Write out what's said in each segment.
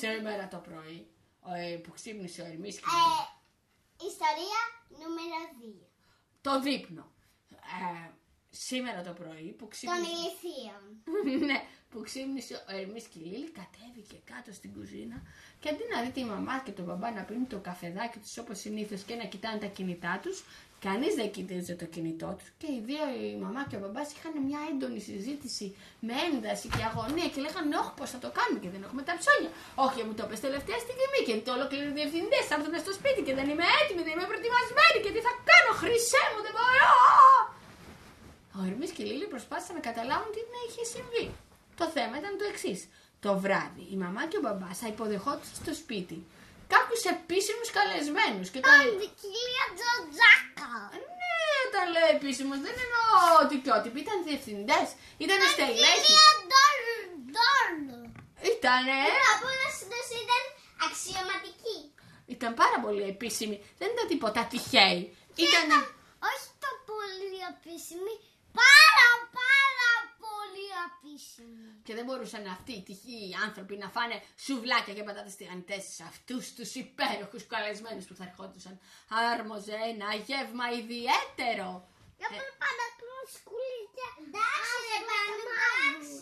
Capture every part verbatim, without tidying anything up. Σήμερα το πρωί που ξύπνησε ο Ερμής Κιλίλης. Ιστορία νούμερο δύο. Το δείπνο. Ε, σήμερα το πρωί που ξύπνησε... Των ηλικίων. Ναι, που ξύπνησε ο Ερμής Κιλίλης, κατέβηκε κάτω στην κουζίνα και αντί να δει τη μαμά και τον μπαμπά να πίνουν το καφεδάκι τους όπως συνήθως και να κοιτάνε τα κινητά τους, κανείς δεν κοιτούσε το κινητό τους και οι δύο, η μαμά και ο μπαμπάς, είχαν μια έντονη συζήτηση με ένταση και αγωνία και λέγανε όχι, πώς θα το κάνουμε και δεν έχουμε τα ψώνια. Όχι, μου το πες τελευταία στιγμή και το ολοκληρώνει οι διευθυντές, θα έρθουν στο σπίτι και δεν είμαι έτοιμη, δεν είμαι προετοιμασμένη και τι θα κάνω, χρυσέ μου, δεν μπορώ. Ο Ερμής Κιλίλης προσπάθησαν να καταλάβουν τι να είχε συμβεί. Το θέμα ήταν το εξής. Το βράδυ η μαμά και ο μπαμπάς θα υποδεχόντουσαν στο σπίτι κάποιους επίσημους καλεσμένους. Και τον... Άντε, κυρία Τζοτζάκα! Ναι, όταν λέω επίσημος δεν εννοώ ότι και ό,τι. Ήταν διευθυντές, ήταν στελέχοι. Ήτανε... ήταν αξιωματικοί. Ήταν πάρα πολύ επίσημοι. Δεν ήταν τίποτα τυχαίοι. Ήταν... όχι το πολύ επίσημοι, πάρα πάρα πολύ επίσημοι. Και δεν μπορούσαν αυτοί οι τυχοί άνθρωποι να φάνε σουβλάκια και πατάτες τηγανιτές σε αυτούς τους υπέροχους καλεσμένους που θα ερχόντουσαν. Άρμοζε ένα γεύμα ιδιαίτερο. Για ε... πάντα σκουλίκια. Εντάξει, εντάξει.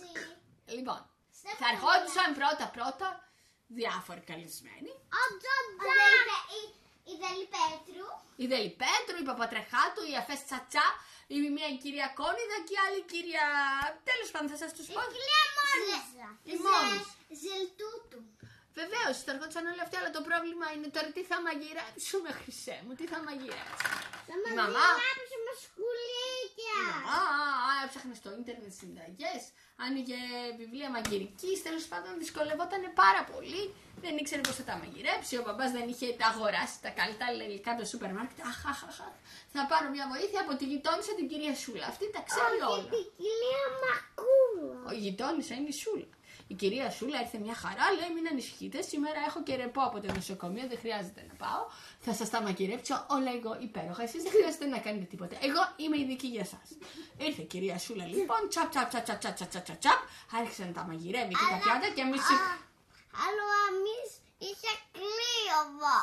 Λοιπόν, Στεφανή. Θα ερχόντουσαν πρώτα πρώτα διάφοροι καλεσμένοι. Ο Τζοντζάκα. Η Δελήπετρου. Η Δελήπετρου, η Παπατρεχάτου, η Αφές Τσα-τσα, η μία κυρία Κόνιδα και η άλλη κυρία... τέλος πάντων θα σας τους πω. Η κυρία Μόνιζα. Η Μόνιζα. Ζελτούτου. Βεβαίως, θα έρχονταν όλοι αυτοί, αλλά το πρόβλημα είναι τώρα τι θα μαγειράσουμε, χρυσέ μου, τι θα μαγειράσουμε. Θα μαγειράσουμε σκουλίκια. Α, έψαχνε στο ίντερνετ συνταγές, άνοιγε βιβλία μαγειρικής, τέλος πάντων δυσκολευόταν πάρα πολύ. Δεν ήξερε πώς θα τα μαγειρέψει, ο μπαμπάς δεν είχε τα αγοράσει τα καλύτερα υλικά από το σούπερ μάρκετ. Αχ, αχ, αχ, θα πάρω μια βοήθεια από τη γειτόνισσα την κυρία Σούλα. Αυτή τα ξέρει όλα. Όχι, την κυρία Μακούλα. Ο γειτόνισσα είναι η Σούλα. Η κυρία Σούλα ήρθε μια χαρά, λέει μην ανησυχείτε, σήμερα έχω και ρεπό από το νοσοκομείο, δεν χρειάζεται να πάω. Θα σας τα μαγειρέψω όλα εγώ υπέροχα, εσείς δεν χρειάζεται να κάνετε τίποτα. Εγώ είμαι ειδική για σας. Ήρθε η κυρία Σούλα λοιπόν, τσαπ, τσαπ, τσαπ, τσαπ, τσαπ, τσαπ, τσαπ, τσαπ. Άρχισε να τα μαγειρεύει και τα πιάτα και εμείς. Αλλά εμείς είχε κλείωμα.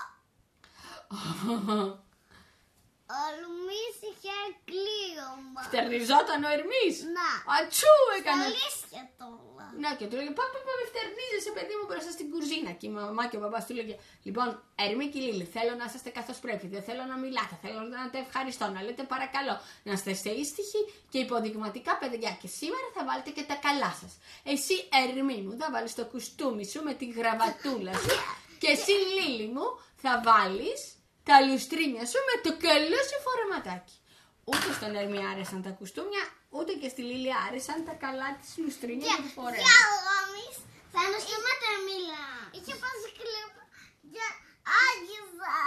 Ο Ερμής είχε κλείωμα. Φτερνιζόταν ο Ερμής. Να. Ατσού έκανε. Στολίσια τώρα. Να και του λέγε πάμε πάμε φτερνίζεσαι παιδί μου μπροστά στην κουζίνα. Και η μαμά και ο μπαμπάς του λέγε λοιπόν Ερμή Κιλίλη θέλω να είστε καθώς πρέπει. Δεν θέλω να μιλάτε. Θέλω να τα ευχαριστώ. Να λέτε παρακαλώ. Να είστε ήσυχοι και υποδειγματικά παιδιά. Και σήμερα θα βάλετε και τα καλά σας. Εσύ Ερμή μου θα βάλεις το κουστούμι σου με την γραβατούλα σου. Και εσύ Λίλη μου θα βάλεις τα λουστρίνια σου με το καλό σου φορεματάκι. Ούτε στον Ερμή άρεσαν τα κουστούμια, ούτε και στη Λίλη άρεσαν τα καλά της λουστρίνια και του φορέματος. Για ο Ερμής θα νοστιμάται μίλα. Είχε πάση κλίπα για άγιδα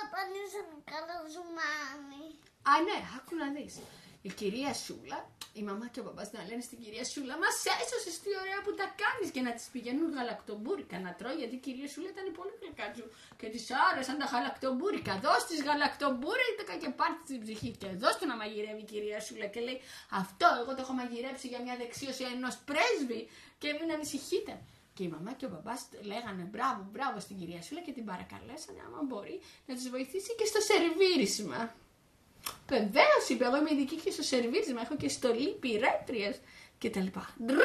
όταν ήσαν καλοζουμάνι. Α ναι, άκου να δεις. Η κυρία Σούλα, η μαμά και ο μπαμπάς να λένε στην κυρία Σούλα «Μας έσωσες τι ωραία που τα κάνεις» και να της πηγαίνουν γαλακτομπούρηκα να τρώει, γιατί η κυρία Σούλα ήταν πολύ γλυκάτζου και της άρεσαν τα γαλακτομπούρηκα. «Δώσ' της γαλακτομπούρηκα και πάρτε την ψυχή» και «Δώσ' του να μαγειρεύει η κυρία Σούλα» και λέει «Αυτό εγώ το έχω μαγειρέψει για μια δεξίωση ενός πρέσβη και μην ανησυχείτε». Και η μαμά και ο μπαμπάς λέγανε «Μπράβο, μπράβο» στην κυρία Σούλα και την παρακαλέσανε άμα μπορεί να τους βοηθήσει και στο σερβίρισμα. Βεβαίως είπε, εγώ είμαι ειδική και στο σερβίρισμα, έχω και στολή πειρέτριας και τα λοιπά. Ντριν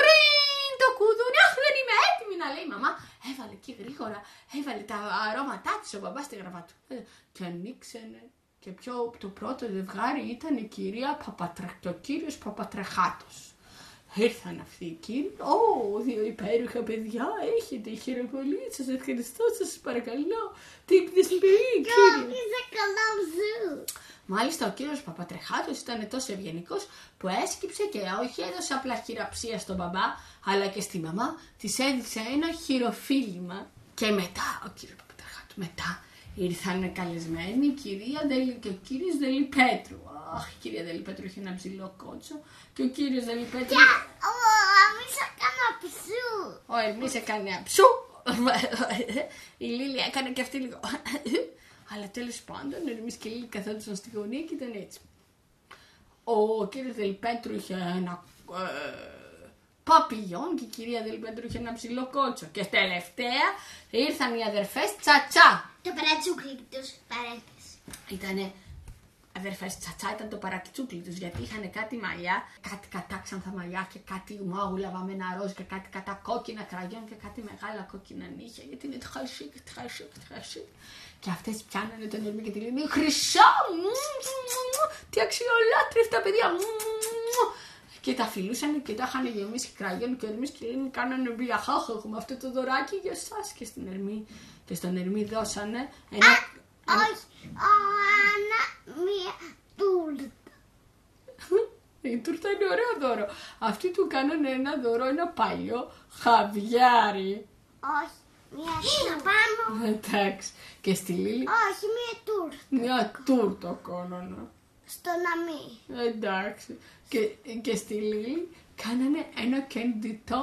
το κουδούνι, αχ δεν είμαι έτοιμη να λέει η μαμά. Έβαλε και γρήγορα, έβαλε τα αρώματά της ο μπαμπάς στη γραβάτα του. Και ανοίξανε και πιο, το πρώτο ζευγάρι ήταν η κυρία Παπατρα, και ο κύριος Παπατρεχάτος. Ήρθαν αυτοί οι κύριοι, ω, δύο υπέροχα παιδιά, έχετε χειροκολή, σας ευχαριστώ, σας παρακαλώ, τι πλησπίει κύριε. Μάλιστα ο κύριος Παπατρεχάτος ήταν τόσο ευγενικός που έσκυψε και όχι έδωσε απλά χειραψία στον μπαμπά, αλλά και στη μαμά της έδειξε ένα χειροφύλλημα. Και μετά ο κύριος Παπατρεχάτος, μετά ήρθαν καλεσμένοι η κυρία και ο κύριος Δελήπετρου. Αχ, η κυρία Δελήπετρου είχε ένα ψηλό κότσο και ο κύριος Δελήπετρου... Και ο Ερμής έκανε αψού. Ο Ερμής έκανε αψού. Η Λίλη έκανε και αυτή λίγο... Αλλά τέλος πάντων, ο Ερμής και η Λίλη καθόντουσαν στη γωνία και ήταν έτσι. Ο κύριος Δελήπετρου είχε ένα ε, Παπιλιόν και η κυρία Δελήπετρου είχε ένα ψηλό κότσο. Και τελευταία ήρθαν οι αδερφές Τσα-τσα. Το παρατσούκλι τους παρέκτες. Ήτανε αδερφές Τσα-τσα, ήταν το παρατσούκλι τους, γιατί είχαν κάτι μαλλιά, κάτι κατάξανθα μαλλιά και κάτι μάγουλα με ένα ροζ και κάτι κατά κόκκινα κραγιόν και κάτι μεγάλα κόκκινα νύχια. Γιατί είναι τχασίκ, τχασίκ, τχασίκ. Και αυτές πιάνανε τον Ερμή και τη λένε «Χρυσό! Τι αξιολάτρευτα τα παιδιά!» Και τα φιλούσαν και τα είχαν γεμίσει κραγιόν και ο Ερμής Κιλίλης κάνανε μπλια. Χάχ, έχουμε αυτό το δωράκι για εσάς. Και, στην Ερμή, και στον Ερμή δώσανε ένα... Α, ένα... όχι, ο Άννα, μία τούρτα. Η τούρτα είναι ωραίο δώρο. Αυτοί του κάνανε ένα δώρο, ένα παλιό χαβιάρι. Όχι, μία τούρτα. Εντάξει. Και στη Λίλη... Όχι, μία τούρτα. Μία τούρτα κάνανε. Στο να μην. Εντάξει. Και, και στη Λίλη κάνανε ένα κεντητό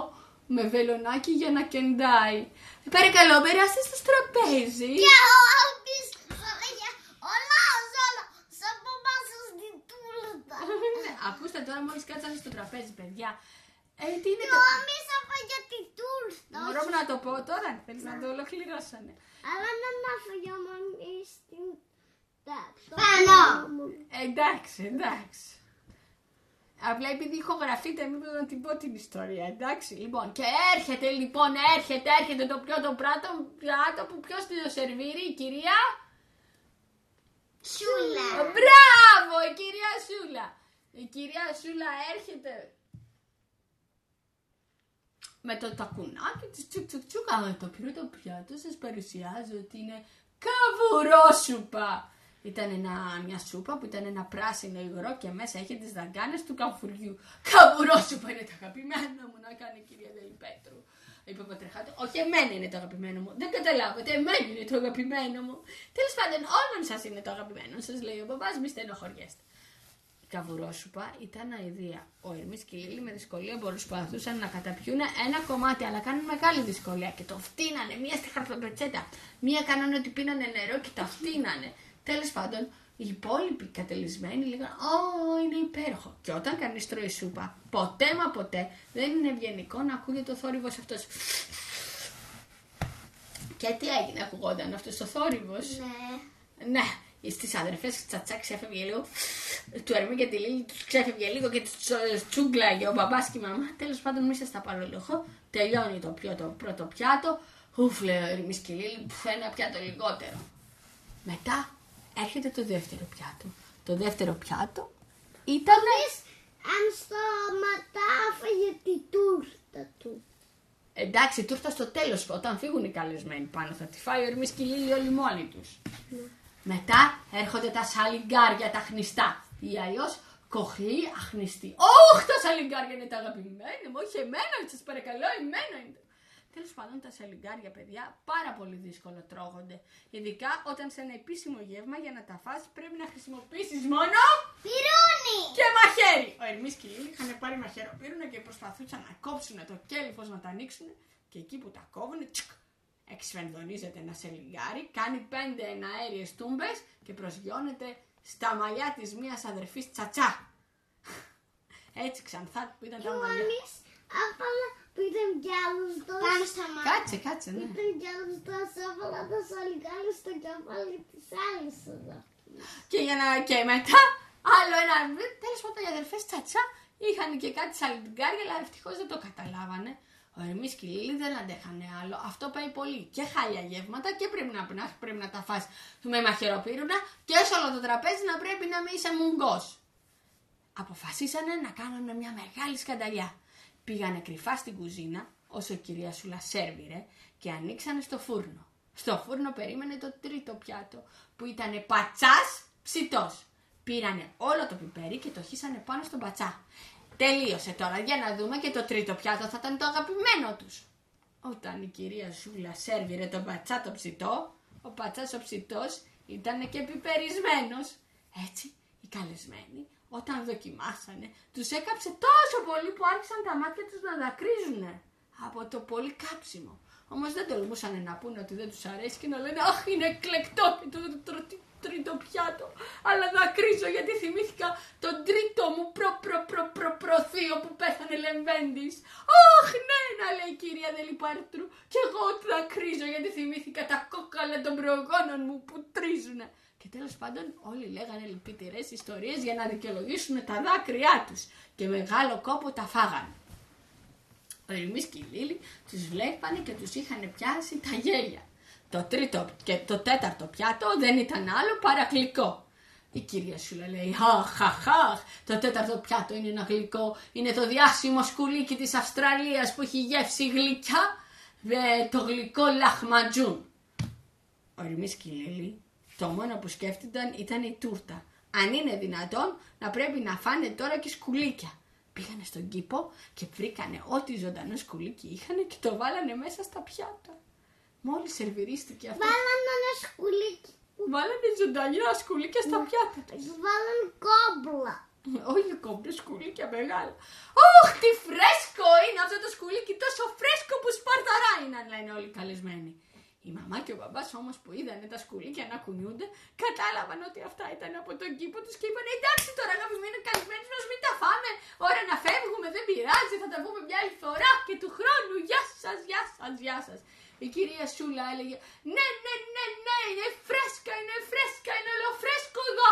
με βελονάκι για να κεντάει. Παρακαλώ, περάστε στο τραπέζι. Και ο Άλπης έλεγε όλα, όλα, σαν παπά σας την τούλτα. Ακούστε τώρα, μόλις κάτσανε στο τραπέζι, παιδιά. Ε, τι είναι το... Νομίζω για την τούλτα. Μπορώ να το πω τώρα, θέλεις να το ολοκληρώσανε. Αλλά να αναφερώ μόνοι στην πάνω. Εντάξει, εντάξει. Απλά επειδή ηχογραφείτε, μην να την πω την ιστορία, εντάξει. Λοιπόν, και έρχεται, λοιπόν, έρχεται, έρχεται το πιο το πράτο, πράτο που ποιος το σερβίρει, η κυρία... Σούλα. Μπράβο, η κυρία Σούλα. Η κυρία Σούλα έρχεται... με το τακουνάκι της τσουκ τσουκ τσουκ, αλλά το πιο το πιάτο σας παρουσιάζω ότι είναι... καβουρόσουπα! Ήταν ένα, μια σούπα που ήταν ένα πράσινο υγρό και μέσα είχε τις δαγκάνες του καμφουριού. Καβουρόσουπα είναι το αγαπημένο μου, να κάνει η κυρία Δελήπετρου. Η Παπατρεχάτο, όχι εμένα είναι το αγαπημένο μου. Δεν καταλάβατε, εμένα είναι το αγαπημένο μου. Τέλος πάντων, όλων σας είναι το αγαπημένο σας, λέει ο παπάς, μη στενοχωριέστε. Η καβουρόσουπα ήταν αηδία. Ο Ερμής Κιλίλης με δυσκολία προσπαθούσαν να καταπιούν ένα κομμάτι, αλλά κάνουν μεγάλη δυσκολία και το φτύνανε. Μία στη χαρτοπετσέτα, μία κάνανε ότι πίνανε νερό και τα φτύνανε. Τέλος πάντων, οι υπόλοιποι κατελεισμένοι λέγανε «Ω, είναι υπέροχο». Και όταν κανείς τρώει σούπα, ποτέ μα ποτέ δεν είναι ευγενικό να ακούγεται ο θόρυβος αυτός. Και τι έγινε, ακουγόταν αυτός ο θόρυβος. Ναι. Ναι, στις αδερφές Τσα-τσα ξέφευγε λίγο, του Ερμή και τη Λίλη τους ξέφευγε λίγο και τους τσούγκλαγε ο μπαμπάς και η μαμά. Τέλος πάντων, μη σας τα παρολοχώ, τελειώνει το, πιο, το πρώτο πιάτο. Ουφ, λέει ο Ερμής Κιλίλη, ένα πιάτο λιγότερο. Μετά έρχεται το δεύτερο πιάτο. Το δεύτερο πιάτο ήταν... αν σταματά έφαγε τη τούρτα του. Εντάξει, η τούρτα στο τέλος, όταν φύγουν οι καλεσμένοι πάνω, θα τη φάει ο Ερμής Κιλίλη όλοι μόνοι τους. Ναι. Μετά έρχονται τα σαλιγκάρια, τα χνιστά. Ή αλλιώς κοχλή αχνιστή. Ωχ, τα σαλιγκάρια είναι τα αγαπημένα μου, όχι εμένα, σας παρακαλώ, εμένα είναι. Τέλος πάντων, τα σαλιγκάρια, παιδιά, πάρα πολύ δύσκολο τρώγονται. Ειδικά όταν σε ένα επίσημο γεύμα για να τα φας πρέπει να χρησιμοποιήσεις μόνο πυρούνι και μαχαίρι. Ο Ερμής Κιλίλης είχαν πάρει μαχαιροπύρουνα και προσπαθούσαν να κόψουν το κέλυφος, να τα ανοίξουν. Και εκεί που τα κόβουν, τσουκ, εξφενδονίζεται ένα σαλιγκάρι, κάνει πέντε εναέριες τούμπες και προσγειώνεται στα μαλλιά της μίας αδερφής Τσα-τσα. Έτσι ξανθά που ήταν τα μαλλιά. Που ήταν κι άλλος τόσο... Κάτσε, κάτσε, ναι. Ήταν κι άλλος τόσο απλά τα σαλιγκάρια στο κεφάλι της άλλης. Και, για να... και μετά, άλλο ένα... Τέλος πάντων, οι αδερφές Τσα-τσα είχαν και κάτι σαλιγκάρια, αλλά ευτυχώς δεν το καταλάβανε. Ο Ερμής Κιλίλης δεν αντέχανε άλλο. Αυτό πάει πολύ. Και χάλια γεύματα και πρέπει να πνάς, πρέπει να τα φας με μαχαιροπύρουνα και σε όλο το τραπέζι να πρέπει να μην είσαι μουγκός. Αποφασίσανε να κάνουν μια μεγάλη σκανταλιά. Πήγανε κρυφά στην κουζίνα, όσο η κυρία Σούλα σέρβιρε, και ανοίξανε στο φούρνο. Στο φούρνο περίμενε το τρίτο πιάτο, που ήτανε πατσάς ψητός. Πήρανε όλο το πιπέρι και το χύσανε πάνω στον πατσά. Τελείωσε τώρα, για να δούμε και το τρίτο πιάτο θα ήταν το αγαπημένο τους. Όταν η κυρία Σούλα σέρβιρε τον πατσά το ψητό, ο πατσάς ο ψητός ήτανε και πιπερισμένος. Έτσι, οι καλεσμένοι... όταν δοκιμάσανε, τους έκαψε τόσο πολύ που άρχισαν τα μάτια τους να δακρύζουνε από το πολύ κάψιμο. Όμως δεν τολμούσαν να πούνε ότι δεν τους αρέσει και να λένε «Αχ, είναι εκλεκτό και το τρίτο πιάτο, αλλά δακρύζω γιατί θυμήθηκα τον τρίτο μου προ προ προ προ προθείο που πέθανε λεμβέντης». «Αχ, ναι», να λέει η κυρία Δεληπάρτρου, «και εγώ δακρύζω γιατί θυμήθηκα τα κόκαλα των προγόνων μου που τρίζουνε». Και τέλος πάντων όλοι λέγανε λυπητηρές ιστορίες για να δικαιολογήσουν τα δάκρυά τους και μεγάλο κόπο τα φάγανε. Ο Ερμής Κιλίλη τους βλέπανε και τους είχαν πιάσει τα γέλια. Το τρίτο και το τέταρτο πιάτο δεν ήταν άλλο παρά γλυκό. Η κυρία Σούλα λέει «Αχ, αχ, αχ, το τέταρτο πιάτο είναι ένα γλυκό, είναι το διάσημο σκουλίκι της Αυστραλίας που έχει γεύση γλυκιά, ε, το γλυκό λαχματζούν». Ο Ερμής Κιλίλη το μόνο που σκέφτονταν ήταν η τούρτα. Αν είναι δυνατόν να πρέπει να φάνε τώρα και σκουλίκια. Πήγανε στον κήπο και βρήκανε ό,τι ζωντανό σκουλίκι είχαν και το βάλανε μέσα στα πιάτα. Μόλις σερβιρίστηκε αυτό. Βάλανε ένα σκουλίκι. Βάλανε ζωντανά σκουλίκια στα Μα, πιάτα τους. Βάλανε κόμπλα. Όχι κόμπλα, σκουλίκια μεγάλα. Ωχ, τι φρέσκο είναι αυτό το σκουλίκι, τόσο φρέσκο που σπαρταρά είναι, αν λένε όλοι καλεσμένοι. Η μαμά και ο μπαμπάς όμως που είδανε τα σκουλίκια να κουνιούνται, κατάλαβαν ότι αυτά ήταν από τον κήπο τους και είπαν «Εντάξει τώρα αγαπημένοι καλεσμένοι μας, μην τα φάμε, ώρα να φεύγουμε, δεν πειράζει, θα τα πούμε μια άλλη φορά και του χρόνου, γεια σας, γεια σας, γεια σας». Η κυρία Σούλα έλεγε «Ναι, ναι, ναι, ναι, είναι φρέσκα, είναι φρέσκα, είναι ολοφρέσκο εδώ».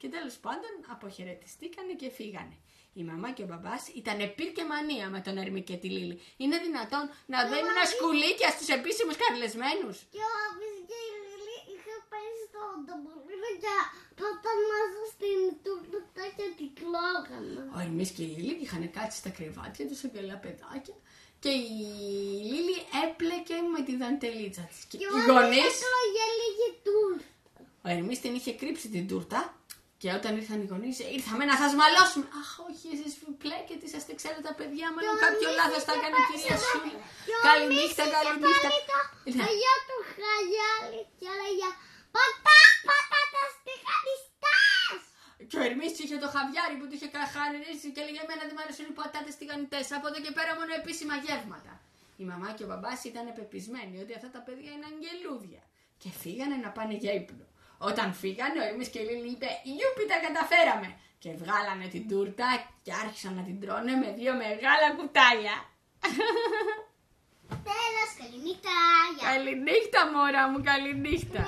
Και τέλος πάντων αποχαιρετιστήκανε και φύγανε. Η μαμά και ο μπαμπάς ήταν πυρ και μανία με τον Ερμή και τη Λίλη. Είναι δυνατόν να δίνουν σκουλίκια στους επίσημους καλεσμένους. Και ο Αφές και η Λίλη είχαν πάει στο οντοπολίδο και πόταν μέσα στην τούρτα και την κλώγανε. Ο Ερμής και η Λίλη είχαν κάτσει στα κρεβάτια τους σε γελά παιδάκια και η Λίλη έπλεκε με τη δαντελίτσα της. Και, και οι γονείς... Ο Ερμής την είχε κρύψει την τούρτα. Και όταν ήρθαν οι γονείς, ήρθαμε να σας μαλώσουμε. Αχ, όχι, εσείς πλέκετε, είσαστε, ξέρω τα παιδιά μου, κάποιο λάθος θα έκανε η κυρία Σούλα. Καληνύχτα, καληνύχτα. Το γιο του χαγιάλι και έλεγε «Πατά, πατά, τα στιχανιστάς». Και ο Ερμής είχε το χαβιάρι που του είχε καχαρίσει και έλεγε «Εμένα δεν μου αρέσουν οι πατάτες τηγανιτές, από εδώ και πέρα μόνο επίσημα γεύματα». Η μαμά και ο μπαμπάς ήταν πεπισμένοι ότι αυτά τα παιδιά είναι αγγελούδια και φύγανε να πάνε για ύπνο. Όταν φύγανε, ο Ερμής και η Λίλη είπε «Ιούπι, τα καταφέραμε» και βγάλανε την τούρτα και άρχισαν να την τρώνε με δύο μεγάλα κουτάλια. Τέλος, καληνύχτα. Καληνύχτα, μωρά μου, καληνύχτα.